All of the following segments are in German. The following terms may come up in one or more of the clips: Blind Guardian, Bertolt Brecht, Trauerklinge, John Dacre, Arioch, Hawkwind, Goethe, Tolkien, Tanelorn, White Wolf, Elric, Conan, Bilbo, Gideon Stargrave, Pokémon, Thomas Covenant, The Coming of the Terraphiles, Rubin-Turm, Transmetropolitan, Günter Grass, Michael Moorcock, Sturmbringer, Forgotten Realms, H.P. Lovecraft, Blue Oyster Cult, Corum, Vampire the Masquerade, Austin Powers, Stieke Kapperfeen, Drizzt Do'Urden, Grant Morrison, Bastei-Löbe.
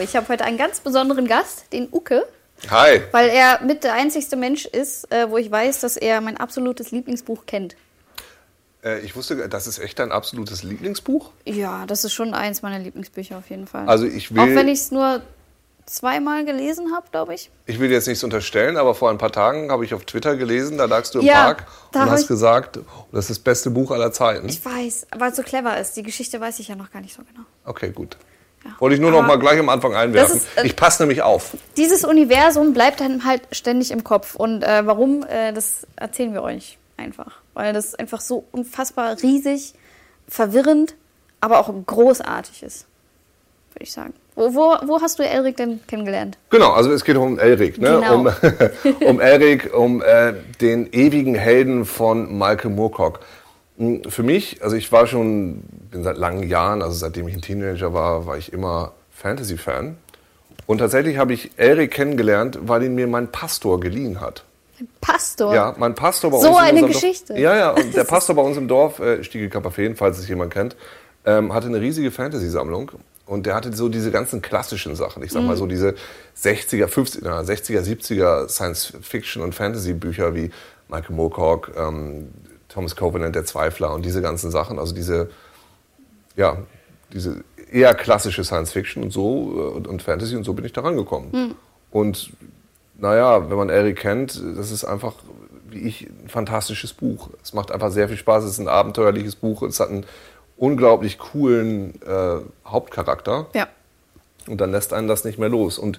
Hallo, ich habe heute einen ganz besonderen Gast, den Uke. Hi. Weil er mit der einzigste Mensch ist, wo ich weiß, dass er mein absolutes Lieblingsbuch kennt. Ich wusste, das ist echt dein absolutes Lieblingsbuch? Ja, das ist schon eins meiner Lieblingsbücher auf jeden Fall. Also ich will, auch wenn ich es nur zweimal gelesen habe, glaube ich. Ich will dir jetzt nichts unterstellen, aber vor ein paar Tagen habe ich auf Twitter gelesen, da lagst du im Park und hast gesagt, das ist das beste Buch aller Zeiten. Ich weiß, weil es so clever ist. Die Geschichte weiß ich ja noch gar nicht so genau. Okay, gut. Ja. Wollte ich nur noch mal gleich am Anfang einwerfen. Ist, ich passe nämlich auf. Dieses Universum bleibt dann halt ständig im Kopf. Und warum, das erzählen wir euch einfach. Weil das einfach so unfassbar riesig, verwirrend, aber auch großartig ist, würde ich sagen. Wo hast du Elric denn kennengelernt? Genau, also es geht um Elric, ne? Genau. Um Elric, um den ewigen Helden von Michael Moorcock. Für mich, also ich bin seit langen Jahren, also seitdem ich ein Teenager war, war ich immer Fantasy-Fan. Und tatsächlich habe ich Elric kennengelernt, weil ihn mir mein Pastor geliehen hat. Ein Pastor? Ja, mein Pastor bei uns im Dorf. So eine Geschichte. Ja, und der Pastor bei uns im Dorf, Stieke Kapperfeen, falls es jemand kennt, hatte eine riesige Fantasy-Sammlung. Und der hatte so diese ganzen klassischen Sachen. Ich sag mal so diese 60er, 70er Science-Fiction- und Fantasy-Bücher wie Michael Moorcock, Thomas Covenant, der Zweifler und diese ganzen Sachen, also diese eher klassische Science-Fiction und so und Fantasy, und so bin ich da rangekommen. Und wenn man Elric kennt, das ist einfach, wie ich, ein fantastisches Buch. Es macht einfach sehr viel Spaß, es ist ein abenteuerliches Buch, es hat einen unglaublich coolen Hauptcharakter. Ja. Und dann lässt einen das nicht mehr los. Und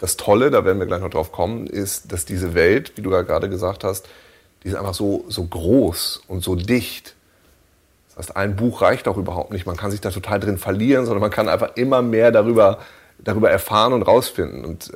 das Tolle, da werden wir gleich noch drauf kommen, ist, dass diese Welt, wie du ja gerade gesagt hast, die ist einfach so groß und so dicht. Das heißt, ein Buch reicht auch überhaupt nicht. Man kann sich da total drin verlieren, sondern man kann einfach immer mehr darüber erfahren und rausfinden. Und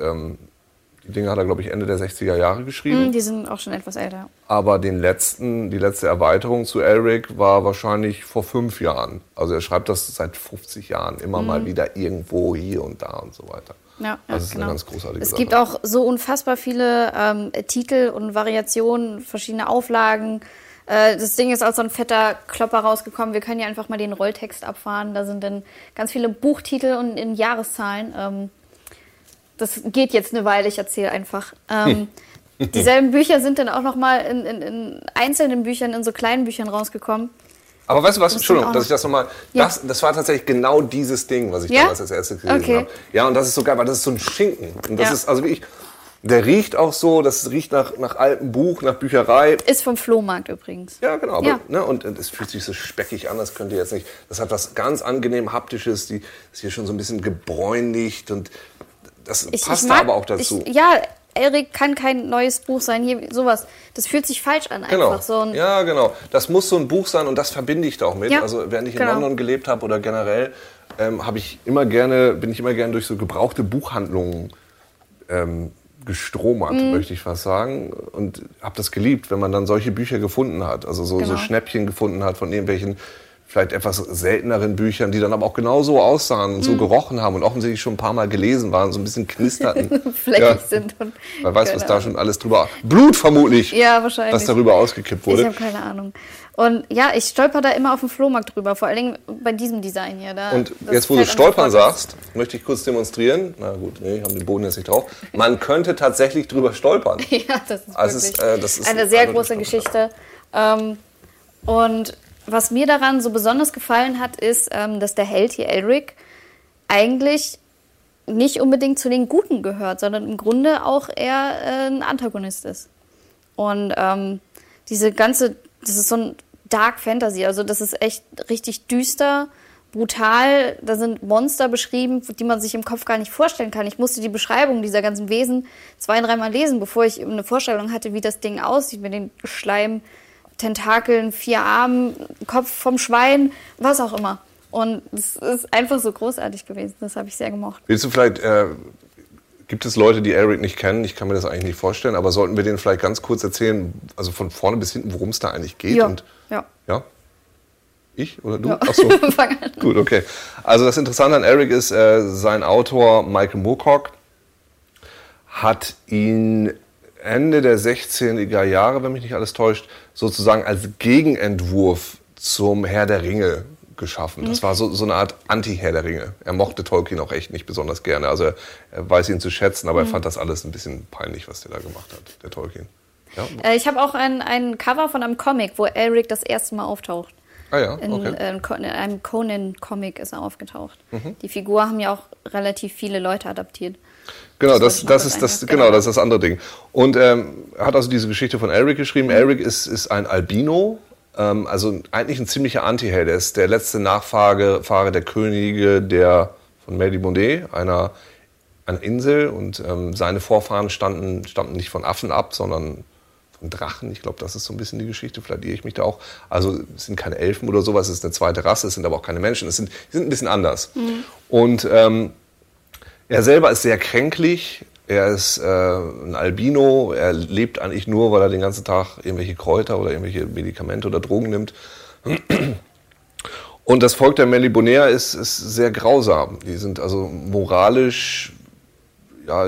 die Dinge hat er, glaube ich, Ende der 60er Jahre geschrieben. Die sind auch schon etwas älter. Aber die letzte Erweiterung zu Elric war wahrscheinlich vor 5 Jahren. Also er schreibt das seit 50 Jahren immer mal wieder irgendwo hier und da und so weiter. Ja, das ist eine ganz großartige Sache. Es gibt auch so unfassbar viele Titel und Variationen, verschiedene Auflagen. Das Ding ist auch so ein fetter Klopper rausgekommen. Wir können ja einfach mal den Rolltext abfahren. Da sind dann ganz viele Buchtitel und in Jahreszahlen. Das geht jetzt eine Weile, ich erzähle einfach. Dieselben Bücher sind dann auch nochmal in einzelnen Büchern, in so kleinen Büchern rausgekommen. Aber weißt du was, Entschuldigung, dass ich das nochmal... Ja. Das war tatsächlich genau dieses Ding, was ich damals als erstes gelesen habe. Ja, und das ist so geil, weil das ist so ein Schinken. Und das ist, also wie ich... Der riecht auch so, das riecht nach altem Buch, nach Bücherei. Ist vom Flohmarkt übrigens. Ja, genau. Aber, und es fühlt sich so speckig an, das könnt ihr jetzt nicht... Das hat was ganz angenehm Haptisches, die ist hier schon so ein bisschen gebräunigt und das passt da aber auch dazu. Elric kann kein neues Buch sein, hier sowas. Das fühlt sich falsch an, einfach so. Ja, genau. Das muss so ein Buch sein und das verbinde ich da auch mit. Ja, also während ich in London gelebt habe oder generell, bin ich immer gerne durch so gebrauchte Buchhandlungen gestromert, möchte ich fast sagen. Und habe das geliebt, wenn man dann solche Bücher gefunden hat. Also so Schnäppchen gefunden hat von irgendwelchen vielleicht etwas selteneren Büchern, die dann aber auch genau so aussahen und so gerochen haben und offensichtlich schon ein paar Mal gelesen waren, so ein bisschen knisterten. Fleckig sind. Und wer weiß, was da schon alles drüber... Blut vermutlich, wahrscheinlich, was darüber ausgekippt wurde. Ich habe keine Ahnung. Und ich stolper da immer auf den Flohmarkt drüber, vor allen Dingen bei diesem Design hier. Da, und jetzt, wo du stolpern sagst, möchte ich kurz demonstrieren. Na gut, ich habe den Boden jetzt nicht drauf. Man könnte tatsächlich drüber stolpern. Ja, das ist wirklich das ist eine sehr große Geschichte. Und was mir daran so besonders gefallen hat, ist, dass der Held hier, Elric, eigentlich nicht unbedingt zu den Guten gehört, sondern im Grunde auch eher ein Antagonist ist. Und das ist so ein Dark Fantasy, also das ist echt richtig düster, brutal, da sind Monster beschrieben, die man sich im Kopf gar nicht vorstellen kann. Ich musste die Beschreibung dieser ganzen Wesen 2-3 Mal lesen, bevor ich eine Vorstellung hatte, wie das Ding aussieht mit den Schleim, Tentakeln, 4 Armen, Kopf vom Schwein, was auch immer. Und es ist einfach so großartig gewesen. Das habe ich sehr gemocht. Willst du vielleicht, gibt es Leute, die Elric nicht kennen? Ich kann mir das eigentlich nicht vorstellen, aber sollten wir denen vielleicht ganz kurz erzählen, also von vorne bis hinten, worum es da eigentlich geht? Ja. Und, ja? Ich oder du? Ja. Ach so. Fang an. Gut, okay. Also das Interessante an Elric ist, sein Autor Michael Moorcock hat ihn Ende der 60er Jahre, wenn mich nicht alles täuscht, sozusagen als Gegenentwurf zum Herr der Ringe geschaffen. Das war so eine Art Anti-Herr der Ringe. Er mochte Tolkien auch echt nicht besonders gerne. Also er weiß ihn zu schätzen, aber er fand das alles ein bisschen peinlich, was der da gemacht hat, der Tolkien. Ja. Ich habe auch ein Cover von einem Comic, wo Elric das erste Mal auftaucht. Ah ja, okay. In einem Conan-Comic ist er aufgetaucht. Mhm. Die Figur haben ja auch relativ viele Leute adaptiert. Genau, das ist das andere Ding. Und er hat also diese Geschichte von Elric geschrieben. Elric ist ein Albino, also eigentlich ein ziemlicher Anti-Held. Er ist der letzte Nachfahre der Könige von Melibondé, einer Insel. Und seine Vorfahren stammten nicht von Affen ab, sondern von Drachen. Ich glaube, das ist so ein bisschen die Geschichte. Vielleicht irre ich mich da auch. Also es sind keine Elfen oder sowas, es ist eine zweite Rasse, es sind aber auch keine Menschen. Die sind ein bisschen anders. Mhm. Und er selber ist sehr kränklich, er ist ein Albino, er lebt eigentlich nur, weil er den ganzen Tag irgendwelche Kräuter oder irgendwelche Medikamente oder Drogen nimmt. Und das Volk der Melibonäer ist sehr grausam. Die sind also moralisch, ja,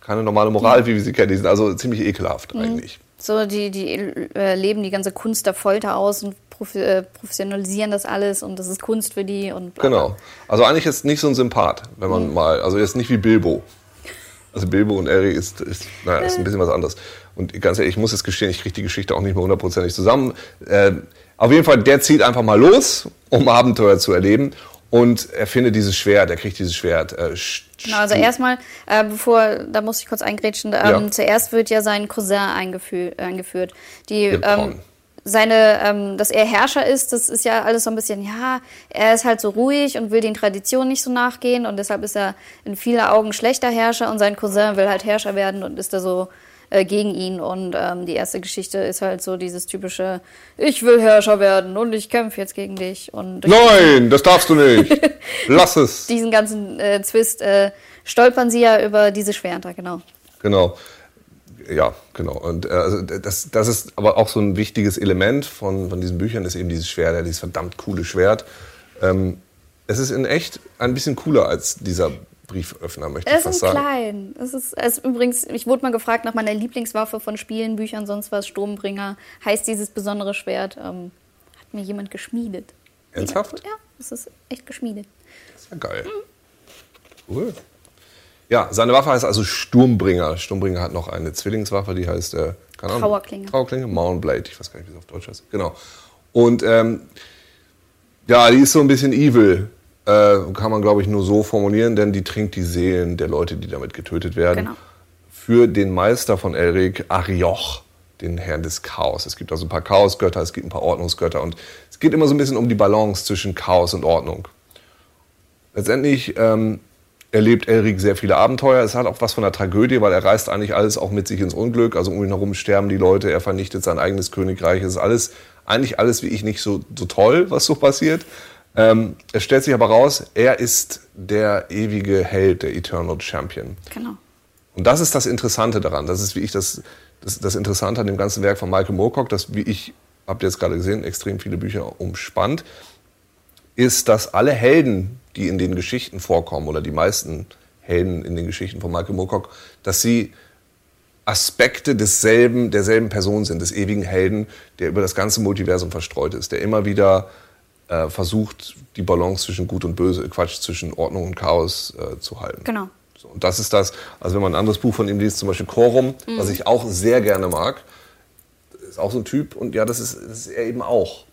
keine normale Moral, wie wir sie kennen, die sind also ziemlich ekelhaft eigentlich. So, die leben die ganze Kunst der Folter aus und professionalisieren das alles und das ist Kunst für die und bla bla. Genau. Also eigentlich ist nicht so ein Sympath, wenn man mal, also jetzt nicht wie Bilbo. Also Bilbo und Elric ist ein bisschen was anderes. Und ganz ehrlich, ich muss jetzt gestehen, ich kriege die Geschichte auch nicht mehr hundertprozentig zusammen. Auf jeden Fall, der zieht einfach mal los, um Abenteuer zu erleben. Und er findet dieses Schwert, er kriegt dieses Schwert. Also erstmal, da muss ich kurz eingrätschen, zuerst wird ja sein Cousin eingeführt. Dass er Herrscher ist, das ist ja alles so ein bisschen, ja, er ist halt so ruhig und will den Traditionen nicht so nachgehen und deshalb ist er in vieler Augen schlechter Herrscher und sein Cousin will halt Herrscher werden und ist da so gegen ihn und die erste Geschichte ist halt so dieses typische, ich will Herrscher werden und ich kämpfe jetzt gegen dich. Und nein, das darfst du nicht, lass es. Diesen ganzen Twist stolpern sie ja über diese Schwerter, genau. Genau. Ja, genau. Und also das ist aber auch so ein wichtiges Element von diesen Büchern, ist eben dieses Schwert, dieses verdammt coole Schwert. Es ist in echt ein bisschen cooler als dieser Brieföffner, möchte ich fast sagen. Klein. Es ist übrigens, ich wurde mal gefragt nach meiner Lieblingswaffe von Spielen, Büchern, sonst was, Sturmbringer. Heißt dieses besondere Schwert, hat mir jemand geschmiedet. Ernsthaft? Ja, es ist echt geschmiedet. Das ist ja geil. Mhm. Cool. Ja, seine Waffe heißt also Sturmbringer. Sturmbringer hat noch eine Zwillingswaffe, die heißt Trauerklinge. Trauerklinge, Mounblade. Ich weiß gar nicht, wie es auf Deutsch heißt. Genau. Und ja, die ist so ein bisschen evil. Kann man, glaube ich, nur so formulieren, denn die trinkt die Seelen der Leute, die damit getötet werden. Genau. Für den Meister von Elric, Arioch, den Herrn des Chaos. Es gibt also ein paar Chaosgötter, es gibt ein paar Ordnungsgötter. Und es geht immer so ein bisschen um die Balance zwischen Chaos und Ordnung. Letztendlich erlebt Elric sehr viele Abenteuer. Es hat auch was von einer Tragödie, weil er reißt eigentlich alles auch mit sich ins Unglück. Also um ihn herum sterben die Leute, er vernichtet sein eigenes Königreich. Es ist alles wie ich nicht so toll, was so passiert. Es stellt sich aber raus, er ist der ewige Held, der Eternal Champion. Genau. Und das ist das Interessante daran. Das ist, wie ich das Interessante an dem ganzen Werk von Michael Moorcock, das, wie ich, habt ihr jetzt gerade gesehen, extrem viele Bücher umspannt, ist, dass alle Helden, die in den Geschichten vorkommen, oder die meisten Helden in den Geschichten von Michael Moorcock, dass sie Aspekte derselben Person sind, des ewigen Helden, der über das ganze Multiversum verstreut ist, der immer wieder versucht, die Balance zwischen Gut und Böse, zwischen Ordnung und Chaos zu halten. Genau. So, und das ist das, also wenn man ein anderes Buch von ihm liest, zum Beispiel Corum, was ich auch sehr gerne mag, ist auch so ein Typ, und ja, das ist er eben auch.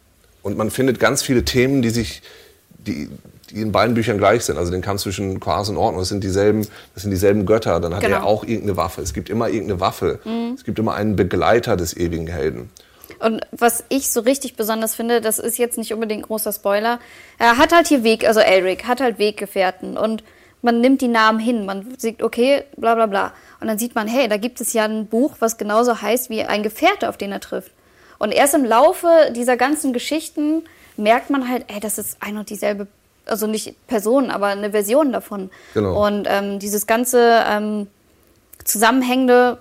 Und man findet ganz viele Themen, die in beiden Büchern gleich sind. Also den Kampf zwischen Chaos und Ordnung, das sind dieselben Götter. Dann hat er auch irgendeine Waffe. Es gibt immer irgendeine Waffe. Mhm. Es gibt immer einen Begleiter des ewigen Helden. Und was ich so richtig besonders finde, das ist jetzt nicht unbedingt ein großer Spoiler, er hat halt hier Elric hat halt Weggefährten und man nimmt die Namen hin. Man sagt, okay, bla bla bla. Und dann sieht man, hey, da gibt es ja ein Buch, was genauso heißt wie ein Gefährte, auf den er trifft. Und erst im Laufe dieser ganzen Geschichten merkt man halt, ey, das ist ein und dieselbe, also nicht Personen, aber eine Version davon. Genau. Und dieses ganze zusammenhängende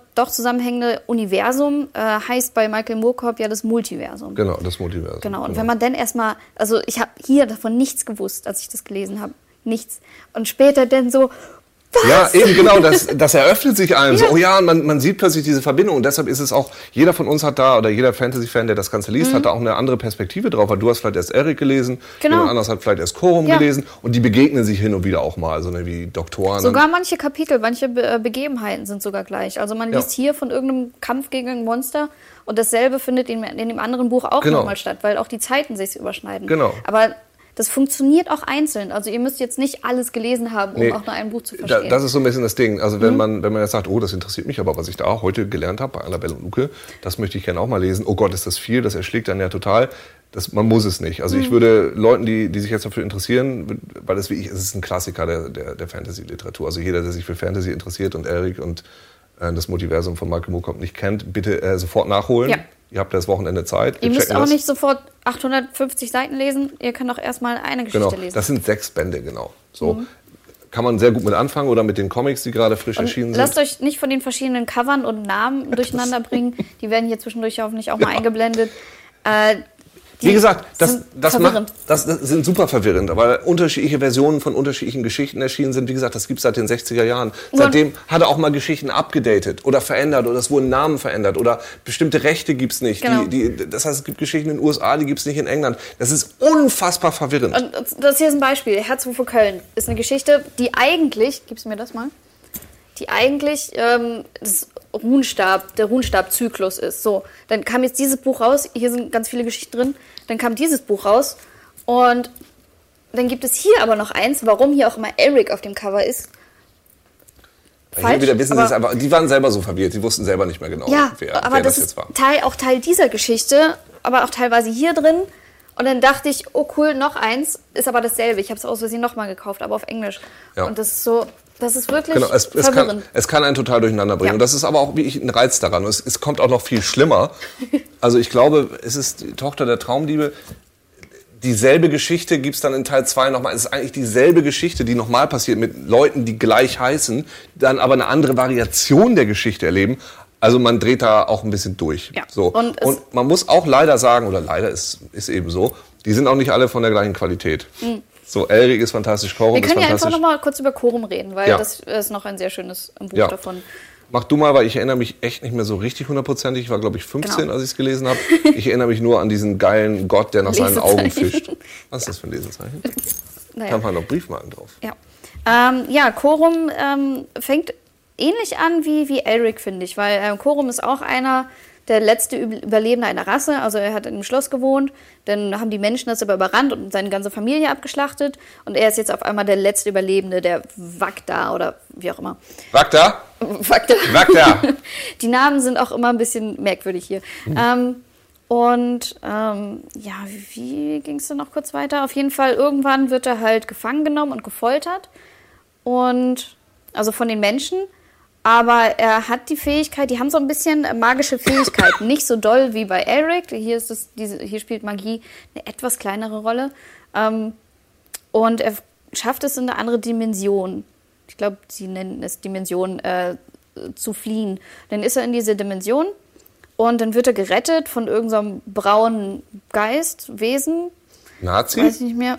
Universum heißt bei Michael Moorcock ja das Multiversum. Genau, das Multiversum. Genau, und wenn man dann erstmal, also ich habe hier davon nichts gewusst, als ich das gelesen habe, nichts. Und später dann so, Was? Ja, eben genau, das eröffnet sich einem so. Oh ja, und man sieht plötzlich diese Verbindung und deshalb ist es auch, jeder von uns hat da, oder jeder Fantasy-Fan, der das Ganze liest, hat da auch eine andere Perspektive drauf, weil du hast vielleicht erst Elric gelesen, jemand anders hat vielleicht erst Corum gelesen und die begegnen sich hin und wieder auch mal, so wie Doktoren. Sogar manche Kapitel, manche Begebenheiten sind sogar gleich. Also man liest hier von irgendeinem Kampf gegen ein Monster und dasselbe findet in dem anderen Buch auch nochmal statt, weil auch die Zeiten sich überschneiden. Genau. Aber das funktioniert auch einzeln. Also ihr müsst jetzt nicht alles gelesen haben, um auch nur ein Buch zu verstehen. Das ist so ein bisschen das Ding. Also wenn man jetzt sagt, oh, das interessiert mich, aber was ich da heute gelernt habe bei Annabelle und Luke, das möchte ich gerne auch mal lesen. Oh Gott, ist das viel, das erschlägt dann ja total. Man muss es nicht. Also ich würde Leuten, die sich jetzt dafür interessieren, weil es ist ein Klassiker der Fantasy-Literatur. Also jeder, der sich für Fantasy interessiert und Elric und das Multiversum von Michael Moorcock nicht kennt, bitte sofort nachholen. Ja. Ihr habt das Wochenende Zeit. Ihr müsst auch nicht sofort 850 Seiten lesen. Ihr könnt auch erstmal eine Geschichte lesen. Das sind 6 Bände, genau. So kann man sehr gut mit anfangen oder mit den Comics, die gerade frisch erschienen sind. Lasst euch nicht von den verschiedenen Covern und Namen durcheinander bringen. Die werden hier zwischendurch hoffentlich auch mal eingeblendet. Wie gesagt, das sind super verwirrend, weil unterschiedliche Versionen von unterschiedlichen Geschichten erschienen sind. Wie gesagt, das gibt's seit den 60er Jahren. Seitdem hat er auch mal Geschichten abgedatet oder verändert oder es wurden Namen verändert oder bestimmte Rechte gibt's nicht. Genau. Das heißt, es gibt Geschichten in den USA, die gibt's nicht in England. Das ist unfassbar verwirrend. Und das hier ist ein Beispiel. Herzog von Köln ist eine Geschichte, die eigentlich, gibst du mir das mal? Die eigentlich der Runenstab-Zyklus ist. So, dann kam jetzt dieses Buch raus, hier sind ganz viele Geschichten drin, dann kam dieses Buch raus und dann gibt es hier aber noch eins, warum hier auch immer Elric auf dem Cover ist. Falsch, wieder wissen aber, die waren selber so verwirrt, die wussten selber nicht mehr genau, wer das jetzt war. Ja, aber das ist auch Teil dieser Geschichte, aber auch teilweise hier drin. Und dann dachte ich, oh cool, noch eins, ist aber dasselbe. Ich habe es aus Versehen nochmal gekauft, aber auf Englisch. Ja. Und das ist so... Das ist wirklich verwirrend. Es kann einen total durcheinander bringen. Ja. Und das ist aber auch wirklich ein Reiz daran. Und es kommt auch noch viel schlimmer. Also ich glaube, es ist die Tochter der Traumdiebe. Dieselbe Geschichte gibt's dann in Teil 2 nochmal. Es ist eigentlich dieselbe Geschichte, die nochmal passiert mit Leuten, die gleich heißen, dann aber eine andere Variation der Geschichte erleben. Also man dreht da auch ein bisschen durch. Ja. So. Und man muss auch leider sagen, oder leider ist eben so, die sind auch nicht alle von der gleichen Qualität. Mhm. So, Elric ist fantastisch, Corum ist fantastisch. Wir können ja einfach noch mal kurz über Corum reden, weil das ist noch ein sehr schönes Buch davon. Mach du mal, weil ich erinnere mich echt nicht mehr so richtig hundertprozentig. Ich war, glaube ich, 15, als ich es gelesen habe. Ich erinnere mich nur an diesen geilen Gott, der nach seinen Augen fischt. Was ist das für ein Lesezeichen? Naja. Da haben wir noch Briefmarken drauf. Ja, Corum fängt ähnlich an wie Elric, finde ich. Weil Corum ist auch einer... Der letzte Überlebende einer Rasse, also er hat in einem Schloss gewohnt, dann haben die Menschen das aber überrannt und seine ganze Familie abgeschlachtet und er ist jetzt auf einmal der letzte Überlebende, der Wakda oder wie auch immer. Wakda? Wakda. Die Namen sind auch immer ein bisschen merkwürdig hier. Wie ging es denn noch kurz weiter? Auf jeden Fall, irgendwann wird er halt gefangen genommen und gefoltert und also von den Menschen. Aber er hat die Fähigkeit, die haben so ein bisschen magische Fähigkeiten. Nicht so doll wie bei Elric. Hier spielt Magie eine etwas kleinere Rolle. Und er schafft es in eine andere Dimension. Ich glaube, sie nennen es Dimension, zu fliehen. Dann ist er in diese Dimension und dann wird er gerettet von irgendeinem braunen Geist, Wesen. Nazi? Weiß ich nicht mehr.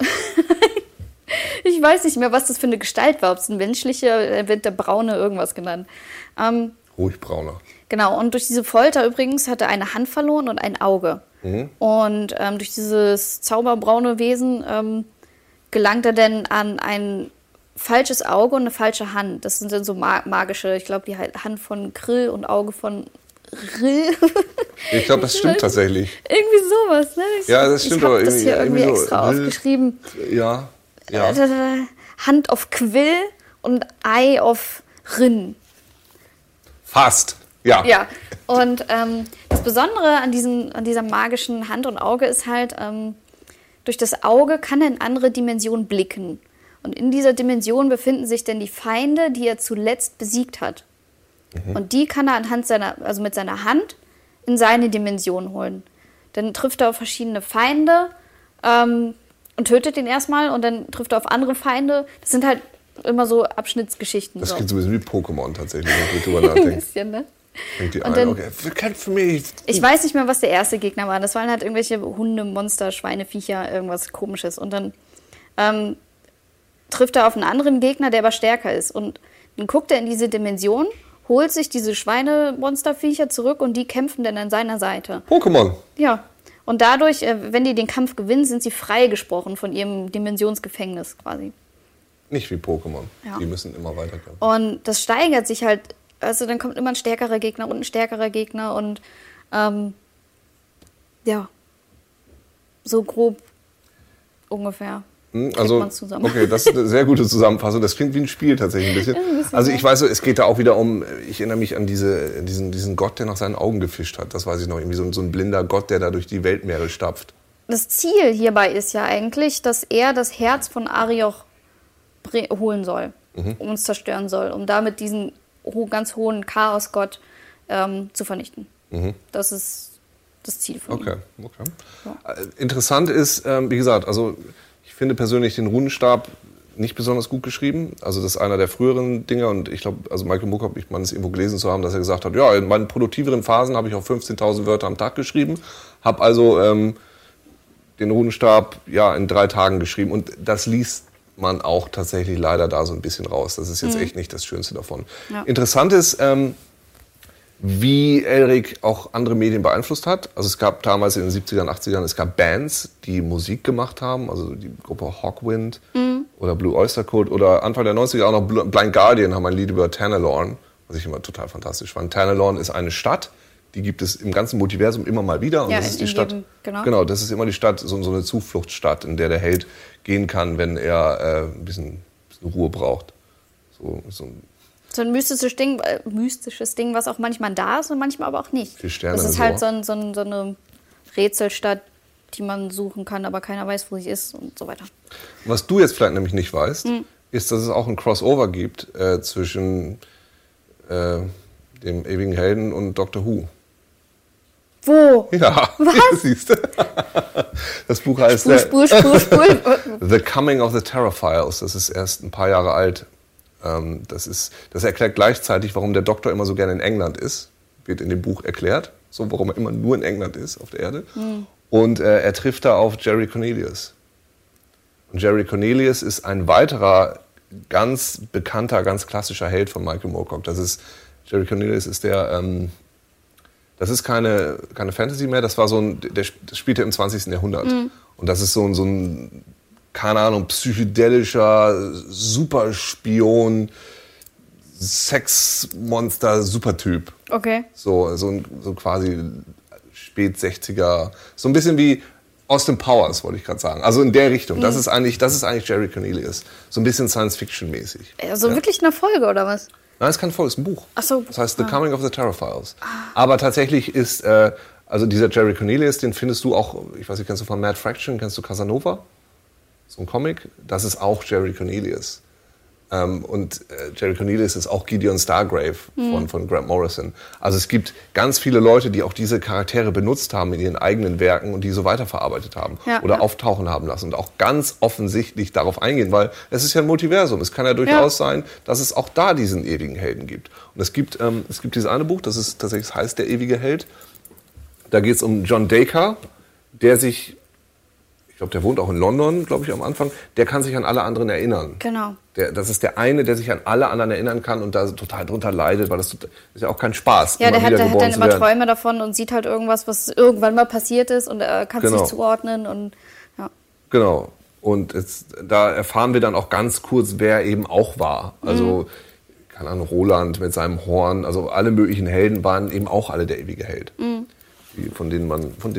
Ich weiß nicht mehr, was das für eine Gestalt war. Ob es ein menschlicher, er wird der Braune irgendwas genannt. Ruhig Brauner. Genau, und durch diese Folter übrigens hat er eine Hand verloren und ein Auge. Mhm. Und durch dieses zauberbraune Wesen gelangt er dann an ein falsches Auge und eine falsche Hand. Das sind dann so magische, ich glaube, die Hand von Grill und Auge von Rill. Ich glaube, das stimmt tatsächlich. Irgendwie sowas, ne? Das stimmt. Ich habe das hier irgendwie so extra aufgeschrieben. Ja. Ja. Hand auf Quill und Ei auf Rinn. Fast, ja. Und das Besondere an dieser magischen Hand und Auge ist halt, durch das Auge kann er in andere Dimensionen blicken. Und in dieser Dimension befinden sich dann die Feinde, die er zuletzt besiegt hat. Mhm. Und die kann er mit seiner Hand in seine Dimension holen. Dann trifft er auf verschiedene Feinde, und tötet den erstmal und dann trifft er auf andere Feinde. Das sind halt immer so Abschnittsgeschichten. Das klingt so ein bisschen wie Pokémon tatsächlich, wenn ich drüber nachdenke. Ein bisschen, ne? Ich weiß nicht mehr, was der erste Gegner war. Das waren halt irgendwelche Hunde, Monster, Schweine, Viecher, irgendwas Komisches. Und dann trifft er auf einen anderen Gegner, der aber stärker ist. Und Dann guckt er in diese Dimension, holt sich diese Schweinemonsterviecher zurück und die kämpfen dann an seiner Seite. Pokémon. Ja. Und dadurch, wenn die den Kampf gewinnen, sind sie freigesprochen von ihrem Dimensionsgefängnis quasi. Nicht wie Pokémon. Ja. Die müssen immer weiterkämpfen. Und das steigert sich halt. Also dann kommt immer ein stärkerer Gegner und ein stärkerer Gegner und ja, so grob ungefähr. Also, okay, das ist eine sehr gute Zusammenfassung. Das klingt wie ein Spiel tatsächlich ein bisschen. Also ich weiß, es geht da auch wieder um, ich erinnere mich an diesen Gott, der nach seinen Augen gefischt hat. Das weiß ich noch, irgendwie so ein blinder Gott, der da durch die Weltmeere stapft. Das Ziel hierbei ist ja eigentlich, dass er das Herz von Arioch holen soll, um uns zerstören soll, um damit diesen ganz hohen Chaosgott zu vernichten. Mhm. Das ist das Ziel von ihm. Okay. Ja. Interessant ist, wie gesagt, also ich finde persönlich den Runenstab nicht besonders gut geschrieben. Also das ist einer der früheren Dinger und ich glaube, also Michael Moorcock, ich meine es irgendwo gelesen zu haben, dass er gesagt hat, ja, in meinen produktiveren Phasen habe ich auch 15.000 Wörter am Tag geschrieben, habe also den Runenstab ja in 3 Tagen geschrieben und das liest man auch tatsächlich leider da so ein bisschen raus. Das ist jetzt echt nicht das Schönste davon. Ja. Interessant ist, wie Elric auch andere Medien beeinflusst hat. Also es gab damals in den 70ern, 80ern, es gab Bands, die Musik gemacht haben, also die Gruppe Hawkwind oder Blue Oyster Cult oder Anfang der 90er auch noch Blind Guardian haben ein Lied über Tanelorn, was ich immer total fantastisch fand. Tanelorn ist eine Stadt, die gibt es im ganzen Multiversum immer mal wieder. Und ja, das ist die Stadt. Genau, das ist immer die Stadt, so eine Zufluchtsstadt, in der der Held gehen kann, wenn er ein bisschen Ruhe braucht. So ein mystisches Ding, was auch manchmal da ist und manchmal aber auch nicht. Viel Sterne. Das ist halt so eine Rätselstadt, die man suchen kann, aber keiner weiß, wo sie ist und so weiter. Was du jetzt vielleicht nämlich nicht weißt, ist, dass es auch ein Crossover gibt zwischen dem ewigen Helden und Doctor Who. Wo? Ja, was? Siehst du. Das Buch heißt Spul. The Coming of the Terraphiles. Das ist erst ein paar Jahre alt. Das erklärt gleichzeitig, warum der Doktor immer so gerne in England ist. Wird in dem Buch erklärt. So, warum er immer nur in England ist, auf der Erde. Und er trifft da auf Jerry Cornelius. Und Jerry Cornelius ist ein weiterer ganz bekannter, ganz klassischer Held von Michael Moorcock. Jerry Cornelius ist der... das ist keine Fantasy mehr, das war das spielte im 20. Jahrhundert. Und das ist so ein, keine Ahnung, psychedelischer Superspion, Sexmonster, Supertyp. Okay. So quasi Spät-60er, so ein bisschen wie Austin Powers, wollte ich gerade sagen. Also in der Richtung. Das ist eigentlich Jerry Cornelius. So ein bisschen Science-Fiction-mäßig. Also wirklich eine Folge, oder was? Nein, es kann voll, es ist ein Buch. Ach so, das heißt The Coming of the Terraphiles. Aber tatsächlich ist, also dieser Jerry Cornelius, den findest du auch, ich weiß nicht, kennst du von Mad Fraction, kennst du Casanova? So ein Comic. Das ist auch Jerry Cornelius. Und Jerry Cornelius ist auch Gideon Stargrave von Grant Morrison. Also es gibt ganz viele Leute, die auch diese Charaktere benutzt haben in ihren eigenen Werken und die so weiterverarbeitet haben oder auftauchen haben lassen und auch ganz offensichtlich darauf eingehen, weil es ist ja ein Multiversum. Es kann ja durchaus sein, dass es auch da diesen ewigen Helden gibt. Und es gibt dieses eine Buch, das ist tatsächlich, das heißt Der ewige Held. Da geht es um John Dacre, der sich... Ich glaube, der wohnt auch in London, glaube ich, am Anfang. Der kann sich an alle anderen erinnern. Genau. Das ist der eine, der sich an alle anderen erinnern kann und da total drunter leidet, weil das ist ja auch kein Spaß. Ja, der hat dann immer Träume davon und sieht halt irgendwas, was irgendwann mal passiert ist und er kann es nicht zuordnen. Und, ja. Genau. Und jetzt, da erfahren wir dann auch ganz kurz, wer eben auch war. Also, keine Ahnung, Roland mit seinem Horn. Also alle möglichen Helden waren eben auch alle der ewige Held. Von denen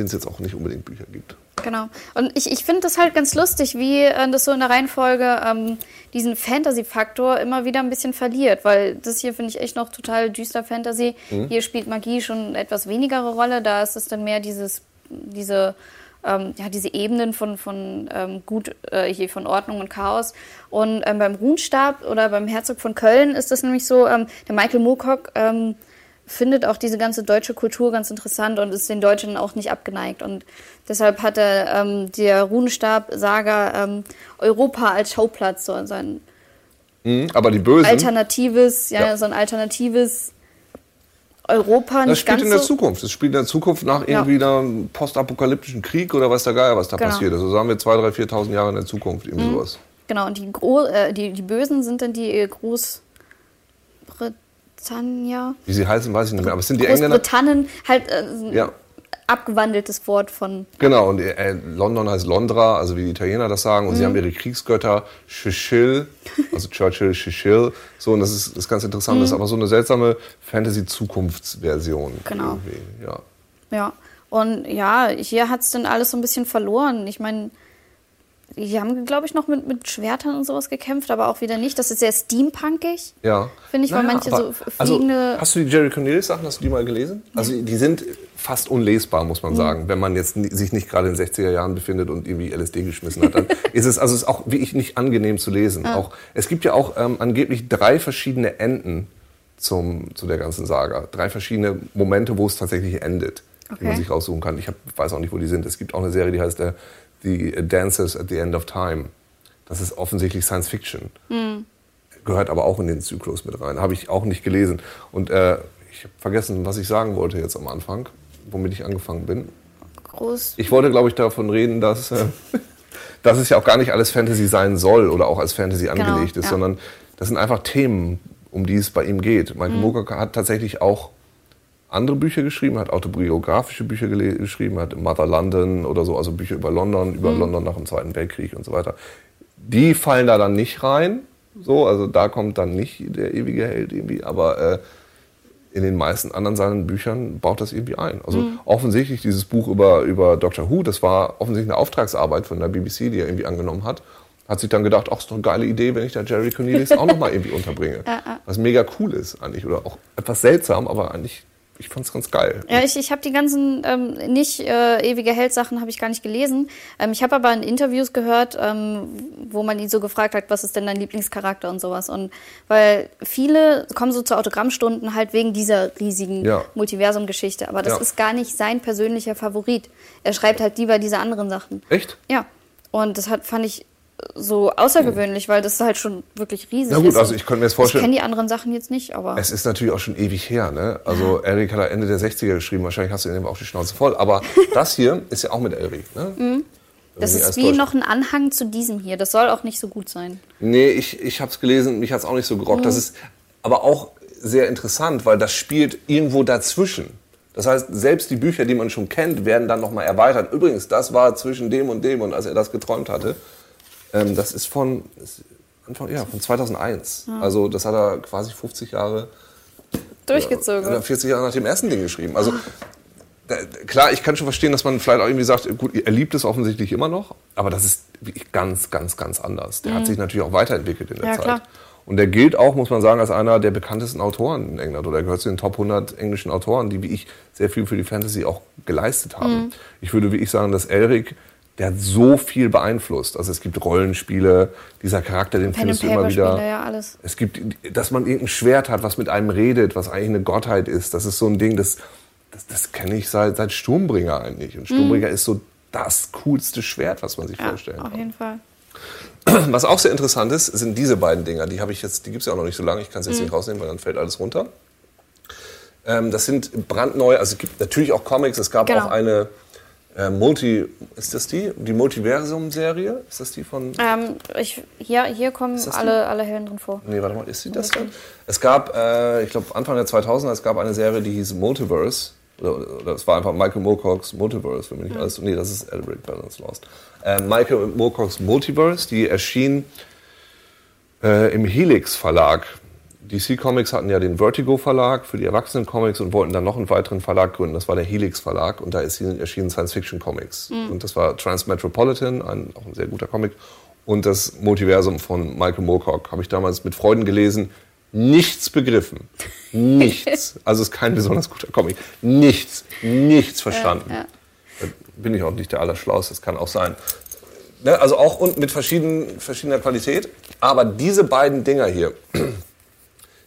es jetzt auch nicht unbedingt Bücher gibt. Genau. Und ich finde das halt ganz lustig, wie das so in der Reihenfolge diesen Fantasy-Faktor immer wieder ein bisschen verliert. Weil das hier finde ich echt noch total düster Fantasy. Hier spielt Magie schon etwas weniger Rolle. Da ist es dann mehr diese Ebenen von Ordnung und Chaos. Und beim Runenstab oder beim Herzog von Köln ist das nämlich so, der Michael Moorcock... findet auch diese ganze deutsche Kultur ganz interessant und ist den Deutschen auch nicht abgeneigt. Und deshalb hat er der Runenstab-Saga Europa als Schauplatz, so ein alternatives Europa. Das spielt in der Zukunft. Das spielt in der Zukunft nach irgendwie einem postapokalyptischen Krieg oder weiß der Geier, was da passiert ist. So sagen wir 2.000, 3.000, 4.000 Jahre in der Zukunft, irgendwie sowas. Genau, und die Bösen sind dann die Groß... Großbritannia. Wie sie heißen, weiß ich nicht mehr. Aber es sind die Engländer. Großbritannen, halt ja. Abgewandeltes Wort von... Genau, und London heißt Londra, also wie die Italiener das sagen. Und sie haben ihre Kriegsgötter, Churchill, also Churchill, Churchill. So, und das ist ganz interessant. Das ist aber so eine seltsame Fantasy-Zukunftsversion. Genau. Ja. Ja, und ja, hier hat es dann alles so ein bisschen verloren. Ich meine, die haben, glaube ich, noch mit Schwertern und sowas gekämpft, aber auch wieder nicht. Das ist sehr steampunkig, finde ich, weil manche aber, so fliegende... Also, hast du die Jerry Cornelius Sachen, hast du die mal gelesen? Ja. Also die sind fast unlesbar, muss man sagen. Wenn man jetzt sich nicht gerade in den 60er Jahren befindet und irgendwie LSD geschmissen hat, dann ist es, also es ist auch wirklich nicht angenehm zu lesen. Ja. Auch, es gibt ja auch angeblich 3 verschiedene Enden zu der ganzen Saga. 3 verschiedene Momente, wo es tatsächlich endet, die man sich raussuchen kann. Ich weiß auch nicht, wo die sind. Es gibt auch eine Serie, die heißt The Dancers at the End of Time. Das ist offensichtlich Science Fiction. Gehört aber auch in den Zyklus mit rein. Habe ich auch nicht gelesen. Und ich habe vergessen, was ich sagen wollte jetzt am Anfang, womit ich angefangen bin. Groß. Ich wollte, glaube ich, davon reden, dass es ja auch gar nicht alles Fantasy sein soll oder auch als Fantasy angelegt ist, sondern das sind einfach Themen, um die es bei ihm geht. Michael Moorcock hat tatsächlich auch andere Bücher geschrieben, hat autobiografische Bücher geschrieben, hat Mother London oder so, also Bücher über London, London nach dem Zweiten Weltkrieg und so weiter. Die fallen da dann nicht rein, so, also da kommt dann nicht der ewige Held irgendwie, aber in den meisten anderen seinen Büchern baut das irgendwie ein. Also offensichtlich dieses Buch über Doctor Who, das war offensichtlich eine Auftragsarbeit von der BBC, die er irgendwie angenommen hat, hat sich dann gedacht, ach, ist doch eine geile Idee, wenn ich da Jerry Cornelius auch nochmal irgendwie unterbringe. Was mega cool ist eigentlich, oder auch etwas seltsam, aber eigentlich... Ich fand's ganz geil. Ja, ich habe die ganzen ewige Held-Sachen habe ich gar nicht gelesen. Ich habe aber in Interviews gehört, wo man ihn so gefragt hat, was ist denn dein Lieblingscharakter und sowas. Und weil viele kommen so zu Autogrammstunden halt wegen dieser riesigen Multiversum-Geschichte. Aber das ist gar nicht sein persönlicher Favorit. Er schreibt halt lieber diese anderen Sachen. Echt? Ja. Und das fand ich so außergewöhnlich, weil das halt schon wirklich riesig ist. Na gut, also ich könnte mir jetzt vorstellen... Ich kenne die anderen Sachen jetzt nicht, aber... Es ist natürlich auch schon ewig her, ne? Also Elric hat er Ende der 60er geschrieben, wahrscheinlich hast du eben auch die Schnauze voll, aber das hier ist ja auch mit Elric, ne? Das ist wie noch ein Anhang zu diesem hier, das soll auch nicht so gut sein. Nee, ich hab's gelesen, mich hat's auch nicht so gerockt. Das ist aber auch sehr interessant, weil das spielt irgendwo dazwischen. Das heißt, selbst die Bücher, die man schon kennt, werden dann nochmal erweitert. Übrigens, das war zwischen dem und dem und als er das geträumt hatte... das ist von 2001. Ja. Also das hat er quasi 50 Jahre durchgezogen. 40 Jahre nach dem ersten Ding geschrieben. Also klar, ich kann schon verstehen, dass man vielleicht auch irgendwie sagt, gut, er liebt es offensichtlich immer noch, aber das ist ganz, ganz, ganz anders. Der hat sich natürlich auch weiterentwickelt in der Zeit. Klar. Und der gilt auch, muss man sagen, als einer der bekanntesten Autoren in England. Oder er gehört zu den Top 100 englischen Autoren, die wie ich sehr viel für die Fantasy auch geleistet haben. Ich würde wie ich sagen, dass Elric... Der hat so viel beeinflusst. Also es gibt Rollenspiele, dieser Charakter, den findest du immer wieder. Ja, alles. Es gibt, dass man irgendein Schwert hat, was mit einem redet, was eigentlich eine Gottheit ist. Das ist so ein Ding, das kenne ich seit Sturmbringer eigentlich. Und Sturmbringer ist so das coolste Schwert, was man sich vorstellen kann. Auf jeden Fall. Was auch sehr interessant ist, sind diese beiden Dinger. Die habe ich jetzt, die gibt's ja auch noch nicht so lange. Ich kann es jetzt nicht rausnehmen, weil dann fällt alles runter. Das sind brandneue. Also es gibt natürlich auch Comics. Es gab auch eine ist das die Multiversum-Serie? Ist das die von... hier kommen alle Helden drin vor. Nee, warte mal, ist die das denn? Es gab, ich glaube Anfang der 2000er, es gab eine Serie, die hieß Multiverse. Oder es war einfach Michael Moorcocks Multiverse, wenn man nicht alles... Nee, das ist Elric Balance Lost. Michael Moorcocks Multiverse, die erschien im Helix Verlag. DC Comics hatten ja den Vertigo Verlag für die Erwachsenen-Comics und wollten dann noch einen weiteren Verlag gründen. Das war der Helix Verlag und da erschienen Science-Fiction-Comics. Und das war Transmetropolitan, auch ein sehr guter Comic. Und das Multiversum von Michael Moorcock habe ich damals mit Freuden gelesen. Nichts begriffen. Nichts. Also ist kein besonders guter Comic. Nichts verstanden. Da bin ich auch nicht der Allerschlauste, das kann auch sein. Ne? Also auch und mit verschiedener Qualität. Aber diese beiden Dinger hier...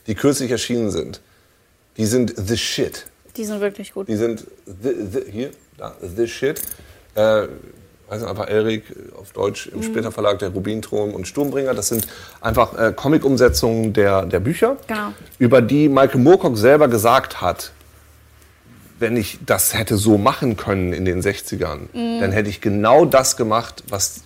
die kürzlich erschienen sind, die sind the shit. Die sind wirklich gut. Die sind the shit. Heißen einfach Elric auf Deutsch im Splitter Verlag, der Rubin-Turm und Sturmbringer. Das sind einfach Comic-Umsetzungen der Bücher, über die Michael Moorcock selber gesagt hat, wenn ich das hätte so machen können in den 60ern, dann hätte ich genau das gemacht, was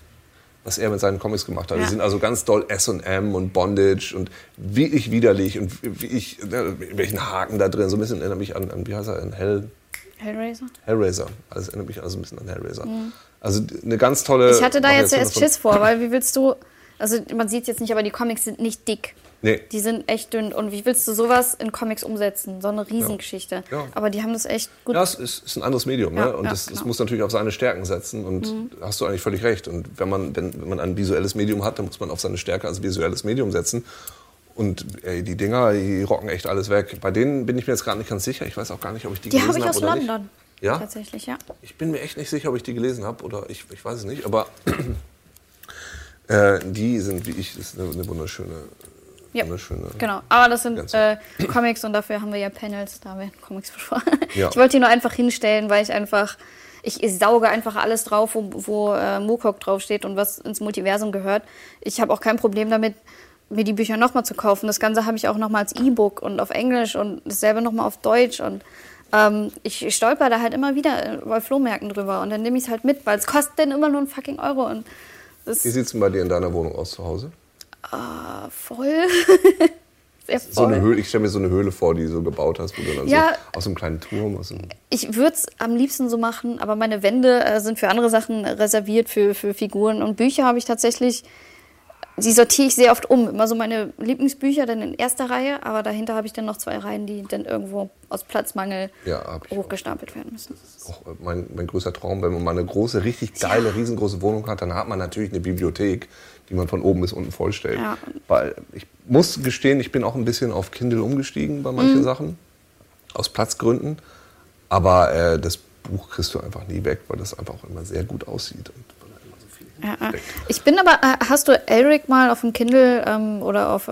was er mit seinen Comics gemacht hat. Ja. Die sind also ganz doll S&M und Bondage und wirklich widerlich und welchen Haken da drin. So ein bisschen erinnert mich an wie heißt er, an Hellraiser? Hellraiser. Also erinnert mich also ein bisschen an Hellraiser. Mhm. Also eine ganz tolle... Ich hatte da jetzt erst Schiss vor, weil wie willst du... Also man sieht es jetzt nicht, aber die Comics sind nicht dick. Nee. Die sind echt dünn. Und wie willst du sowas in Comics umsetzen? So eine Riesengeschichte. Ja. Ja. Aber die haben das echt gut... Ja, es ist ein anderes Medium. Ne? Ja, und das genau. muss natürlich auf seine Stärken setzen. Und hast du eigentlich völlig recht. Und wenn man ein visuelles Medium hat, dann muss man auf seine Stärke als visuelles Medium setzen. Und ey, die Dinger, die rocken echt alles weg. Bei denen bin ich mir jetzt gerade nicht ganz sicher. Ich weiß auch gar nicht, ob ich die gelesen habe oder nicht. Die habe ich aus London. Ja? Tatsächlich, ja. Ich bin mir echt nicht sicher, ob ich die gelesen habe oder ich weiß es nicht. Aber die sind, wie ich, ist eine wunderschöne... Ja, genau. Aber das sind Comics und dafür haben wir ja Panels, da werden Comics besprochen. Ja. Ich wollte die nur einfach hinstellen, weil ich sauge einfach alles drauf, wo Moorcock draufsteht und was ins Multiversum gehört. Ich habe auch kein Problem damit, mir die Bücher nochmal zu kaufen. Das Ganze habe ich auch nochmal als E-Book und auf Englisch und dasselbe nochmal auf Deutsch. Und ich stolper da halt immer wieder bei Flohmärkten drüber und dann nehme ich es halt mit, weil es kostet denn immer nur einen fucking Euro. Und das wie sieht es denn bei dir in deiner Wohnung aus zu Hause? Voll. Sehr voll. So eine Höhle, ich stelle mir so eine Höhle vor, die du so gebaut hast, wo du dann so aus einem kleinen Turm... Ich würde es am liebsten so machen, aber meine Wände sind für andere Sachen reserviert, für Figuren. Und Bücher habe ich tatsächlich, die sortiere ich sehr oft um. Immer so meine Lieblingsbücher dann in erster Reihe, aber dahinter habe ich dann noch 2 Reihen, die dann irgendwo aus Platzmangel hochgestapelt werden müssen. Das ist auch mein größter Traum, wenn man mal eine große, richtig geile, riesengroße Wohnung hat, dann hat man natürlich eine Bibliothek, die man von oben bis unten vollstellt. Ja. Weil ich muss gestehen, ich bin auch ein bisschen auf Kindle umgestiegen bei manchen Sachen, aus Platzgründen. Aber das Buch kriegst du einfach nie weg, weil das einfach auch immer sehr gut aussieht. Und weil da immer so viel hinsteckt. Ich bin aber, hast du Elric mal auf dem Kindle oder auf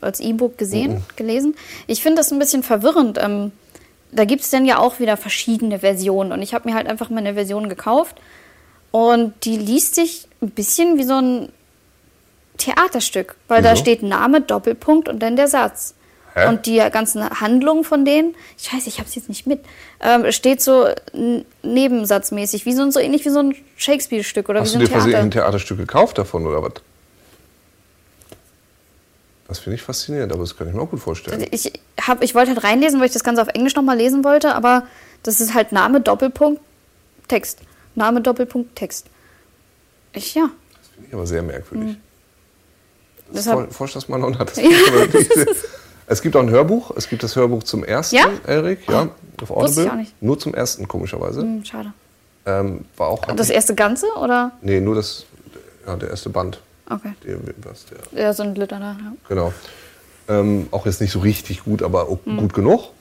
als E-Book gelesen? Ich finde das ein bisschen verwirrend. Da gibt es dann ja auch wieder verschiedene Versionen. Und ich habe mir halt einfach meine Version gekauft. Und die liest sich ein bisschen wie so ein Theaterstück, weil da steht Name, Doppelpunkt und dann der Satz. Hä? Und die ganzen Handlungen von denen, scheiße, ich hab's jetzt nicht mit, steht so nebensatzmäßig, wie so ähnlich wie so ein Shakespeare-Stück oder wie so ein Theater. Hast du dir ein Theaterstück gekauft davon oder was? Das finde ich faszinierend, aber das kann ich mir auch gut vorstellen. Ich wollte halt reinlesen, weil ich das Ganze auf Englisch nochmal lesen wollte, aber das ist halt Name, Doppelpunkt, Text. Name, Doppelpunkt, Text. Das finde ich aber sehr merkwürdig. Forscht das mal und hat das. Es gibt auch ein Hörbuch. Es gibt das Hörbuch zum ersten, Elric. Ja, auf Audible. Wusste ich auch nicht. Nur zum ersten, komischerweise. Schade. War auch das erste Ganze, oder? Nee, nur der erste Band. Okay. So ein Liter da. Ja. Genau. Auch jetzt nicht so richtig gut, aber gut genug.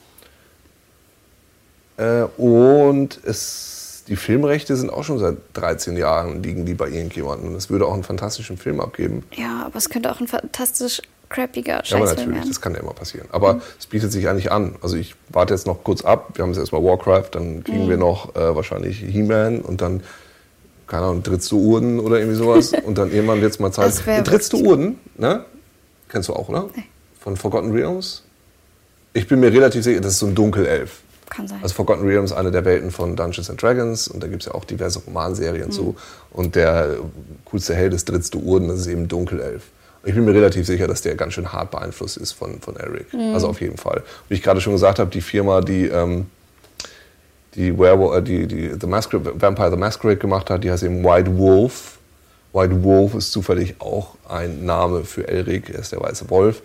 Und die Filmrechte sind auch schon seit 13 Jahren, liegen die bei irgendjemandem. Und es würde auch einen fantastischen Film abgeben. Ja, aber es könnte auch ein fantastisch crappiger Scheißfilm werden. Ja, aber natürlich, das kann ja immer passieren. Aber es bietet sich eigentlich an. Also ich warte jetzt noch kurz ab. Wir haben jetzt erstmal Warcraft, dann kriegen wir noch wahrscheinlich He-Man und dann, keine Ahnung, Drizzt Do'Urden oder irgendwie sowas. Und dann irgendwann wird es mal Zeit. Drizzt Do'Urden, ne? Kennst du auch, oder? Nee. Von Forgotten Realms? Ich bin mir relativ sicher, das ist so ein Dunkelelf. Kann sein. Also Forgotten Realms, eine der Welten von Dungeons & Dragons. Und da gibt es ja auch diverse Romanserien zu. Und der coolste Held ist Drizzt Do'Urden, das ist eben Dunkelelf. Und ich bin mir relativ sicher, dass der ganz schön hart beeinflusst ist von Elric. Also auf jeden Fall. Wie ich gerade schon gesagt habe, die Firma, die Vampire the Masquerade gemacht hat, die heißt eben White Wolf. White Wolf ist zufällig auch ein Name für Elric. Er ist der weiße Wolf.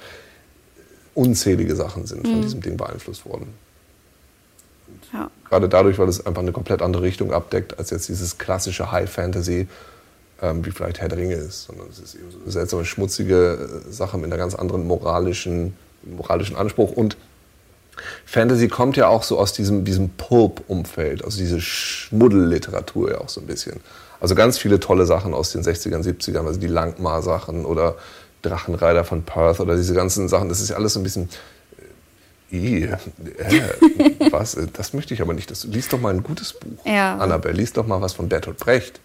Unzählige Sachen sind von diesem Ding beeinflusst worden. Ja. Gerade dadurch, weil es einfach eine komplett andere Richtung abdeckt, als jetzt dieses klassische High-Fantasy, wie vielleicht Herr der Ringe ist. Sondern es ist eben so eine seltsame, schmutzige Sache mit einer ganz anderen moralischen Anspruch. Und Fantasy kommt ja auch so aus diesem Pulp-Umfeld, also diese Schmuddelliteratur ja auch so ein bisschen. Also ganz viele tolle Sachen aus den 60ern, 70ern, also die Langmar-Sachen oder Drachenreiter von Perth oder diese ganzen Sachen. Das ist ja alles so ein bisschen... was? Das möchte ich aber nicht. Lies doch mal ein gutes Buch, Annabelle. Lies doch mal was von Bertolt Brecht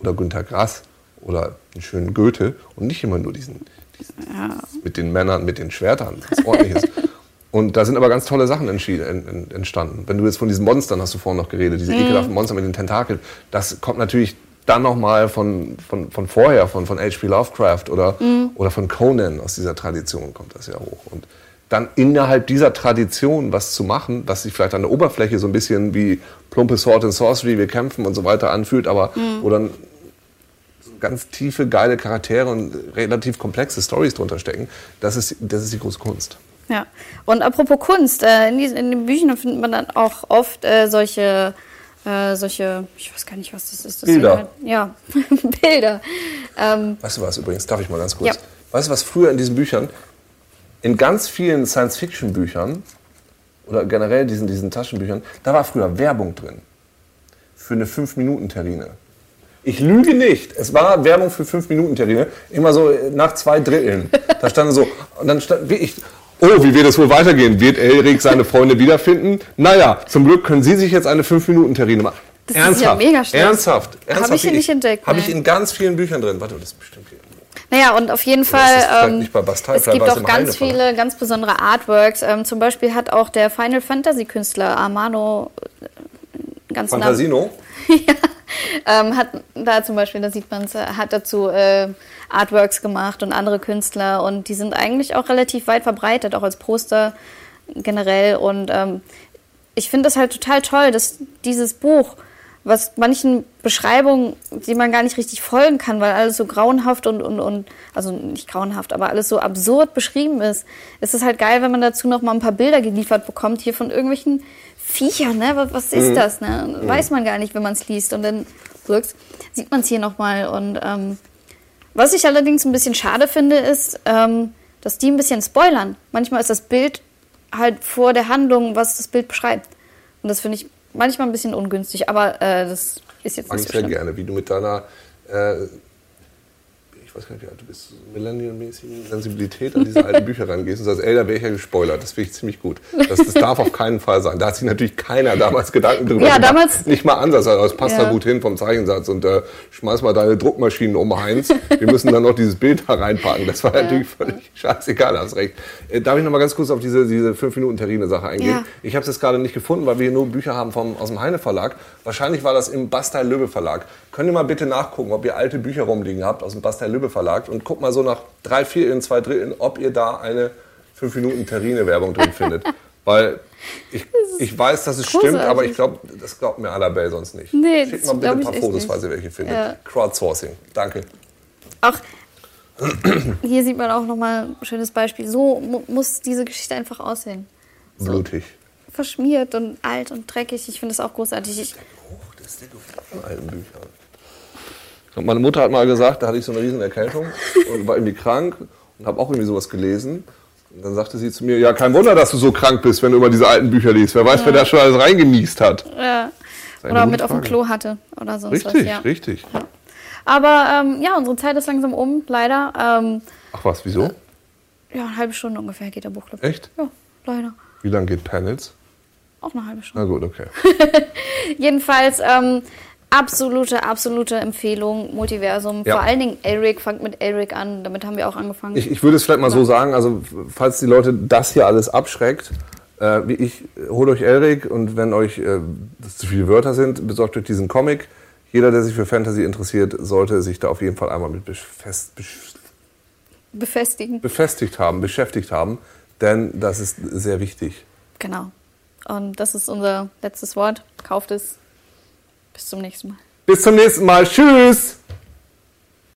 oder Günter Grass oder einen schönen Goethe und nicht immer nur diesen mit den Männern, mit den Schwertern, was ordentlich ist. Und da sind aber ganz tolle Sachen entstanden. Wenn du jetzt von diesen Monstern hast du vorhin noch geredet, diese ekelhaften Monster mit den Tentakeln, das kommt natürlich dann nochmal von vorher, von H.P. Lovecraft oder von Conan, aus dieser Tradition kommt das ja hoch. Und dann innerhalb dieser Tradition was zu machen, was sich vielleicht an der Oberfläche so ein bisschen wie plumpe Sword and Sorcery, wir kämpfen und so weiter anfühlt, aber wo dann ganz tiefe, geile Charaktere und relativ komplexe Storys drunter stecken, das ist die große Kunst. Ja, und apropos Kunst, in den Büchern findet man dann auch oft solche, ich weiß gar nicht, was das ist. Das Bilder. Ja, Bilder. Weißt du was übrigens, darf ich mal ganz kurz? Ja. Weißt du was früher in diesen Büchern, in ganz vielen Science-Fiction-Büchern oder generell diesen Taschenbüchern, da war früher Werbung drin für eine 5-Minuten-Terrine. Ich lüge nicht. Es war Werbung für 5-Minuten-Terrine. Immer so nach 2 Dritteln. Da stand so, und dann stand, wie wird es wohl weitergehen? Wird Elric seine Freunde wiederfinden? Naja, zum Glück können sie sich jetzt eine 5-Minuten-Terrine machen. Das ernsthaft, ist ja mega schlimm. Ernsthaft. Habe ich hier nicht entdeckt. Habe ich in ganz vielen Büchern drin. Warte, das ist bestimmt hier. Naja, und auf jeden Fall, es gibt auch ganz viele ganz besondere Artworks. Zum Beispiel hat auch der Final Fantasy-Künstler Armano ganz Fantasino? Ja. Hat da zum Beispiel, da sieht man es, hat dazu Artworks gemacht und andere Künstler, und die sind eigentlich auch relativ weit verbreitet, auch als Poster generell, und ich finde das halt total toll, dass dieses Buch, was manchen Beschreibungen, die man gar nicht richtig folgen kann, weil alles so grauenhaft und also nicht grauenhaft, aber alles so absurd beschrieben ist, ist es halt geil, wenn man dazu noch mal ein paar Bilder geliefert bekommt, hier von irgendwelchen Viecher, ne? Was ist das? Ne? Weiß man gar nicht, wenn man es liest. Und dann sieht man es hier nochmal. Und was ich allerdings ein bisschen schade finde, ist, dass die ein bisschen spoilern. Manchmal ist das Bild halt vor der Handlung, was das Bild beschreibt. Und das finde ich manchmal ein bisschen ungünstig. Aber das ist jetzt nicht so schlimm. Ich gerne, wie du mit deiner, ich weiß gar nicht, wie alt du bist, millennial-mäßigen Sensibilität an diese alten Bücher rangehst und sagst, ey, da wäre ich ja gespoilert. Das finde ich ziemlich gut. Das darf auf keinen Fall sein. Da hat sich natürlich keiner damals Gedanken drüber gemacht. Damals nicht mal Ansatz. Also, das passt da gut hin vom Zeichensatz. Und schmeiß mal deine Druckmaschinen um, Heinz. Wir müssen dann noch dieses Bild da reinpacken. Das war natürlich völlig scheißegal, hast recht. Darf ich noch mal ganz kurz auf diese 5-Minuten-Terrine-Sache eingehen? Ja. Ich habe es jetzt gerade nicht gefunden, weil wir hier nur Bücher haben aus dem Heine Verlag. Wahrscheinlich war das im Bastei-Löbe Verlag. Könnt ihr mal bitte nachgucken, ob ihr alte Bücher rumliegen habt aus dem Bastei-Löbe Verlag, und guckt mal so nach 3/4 in 2 Dritteln, ob ihr da eine 5-Minuten-Terrine-Werbung drin findet. Weil ich weiß, dass es stimmt, aber ich glaube, das glaubt mir Alabel sonst nicht. Nee, schickt mal bitte ein paar Fotos, falls ihr welche findet. Ja. Crowdsourcing. Danke. Auch hier sieht man auch nochmal ein schönes Beispiel. So muss diese Geschichte einfach aussehen. So blutig. Verschmiert und alt und dreckig. Ich finde das auch großartig. Das ist der Geruch von alten Büchern. Meine Mutter hat mal gesagt, da hatte ich so eine riesen Erkältung und war irgendwie krank und habe auch irgendwie sowas gelesen. Und dann sagte sie zu mir, ja, kein Wunder, dass du so krank bist, wenn du immer diese alten Bücher liest. Wer weiß, wer da schon alles reingeniest hat. Ja. Oder mit Frage. Auf dem Klo hatte oder sonst was. Richtig, richtig. Ja. Aber unsere Zeit ist langsam um, leider. Ach was, wieso? Ja, eine halbe Stunde ungefähr geht der Buchclub. Echt? Ja, leider. Wie lange geht Panels? Auch eine halbe Stunde. Na gut, okay. Jedenfalls, absolute Empfehlung, Multiversum. Ja. Vor allen Dingen Elric, fangt mit Elric an, damit haben wir auch angefangen. Ich würde es vielleicht mal so sagen, also falls die Leute das hier alles abschreckt, wie ich, holt euch Elric, und wenn euch das zu viele Wörter sind, besorgt euch diesen Comic. Jeder, der sich für Fantasy interessiert, sollte sich da auf jeden Fall einmal mit beschäftigt haben, denn das ist sehr wichtig. Genau. Und das ist unser letztes Wort. Kauft es. Bis zum nächsten Mal. Tschüss!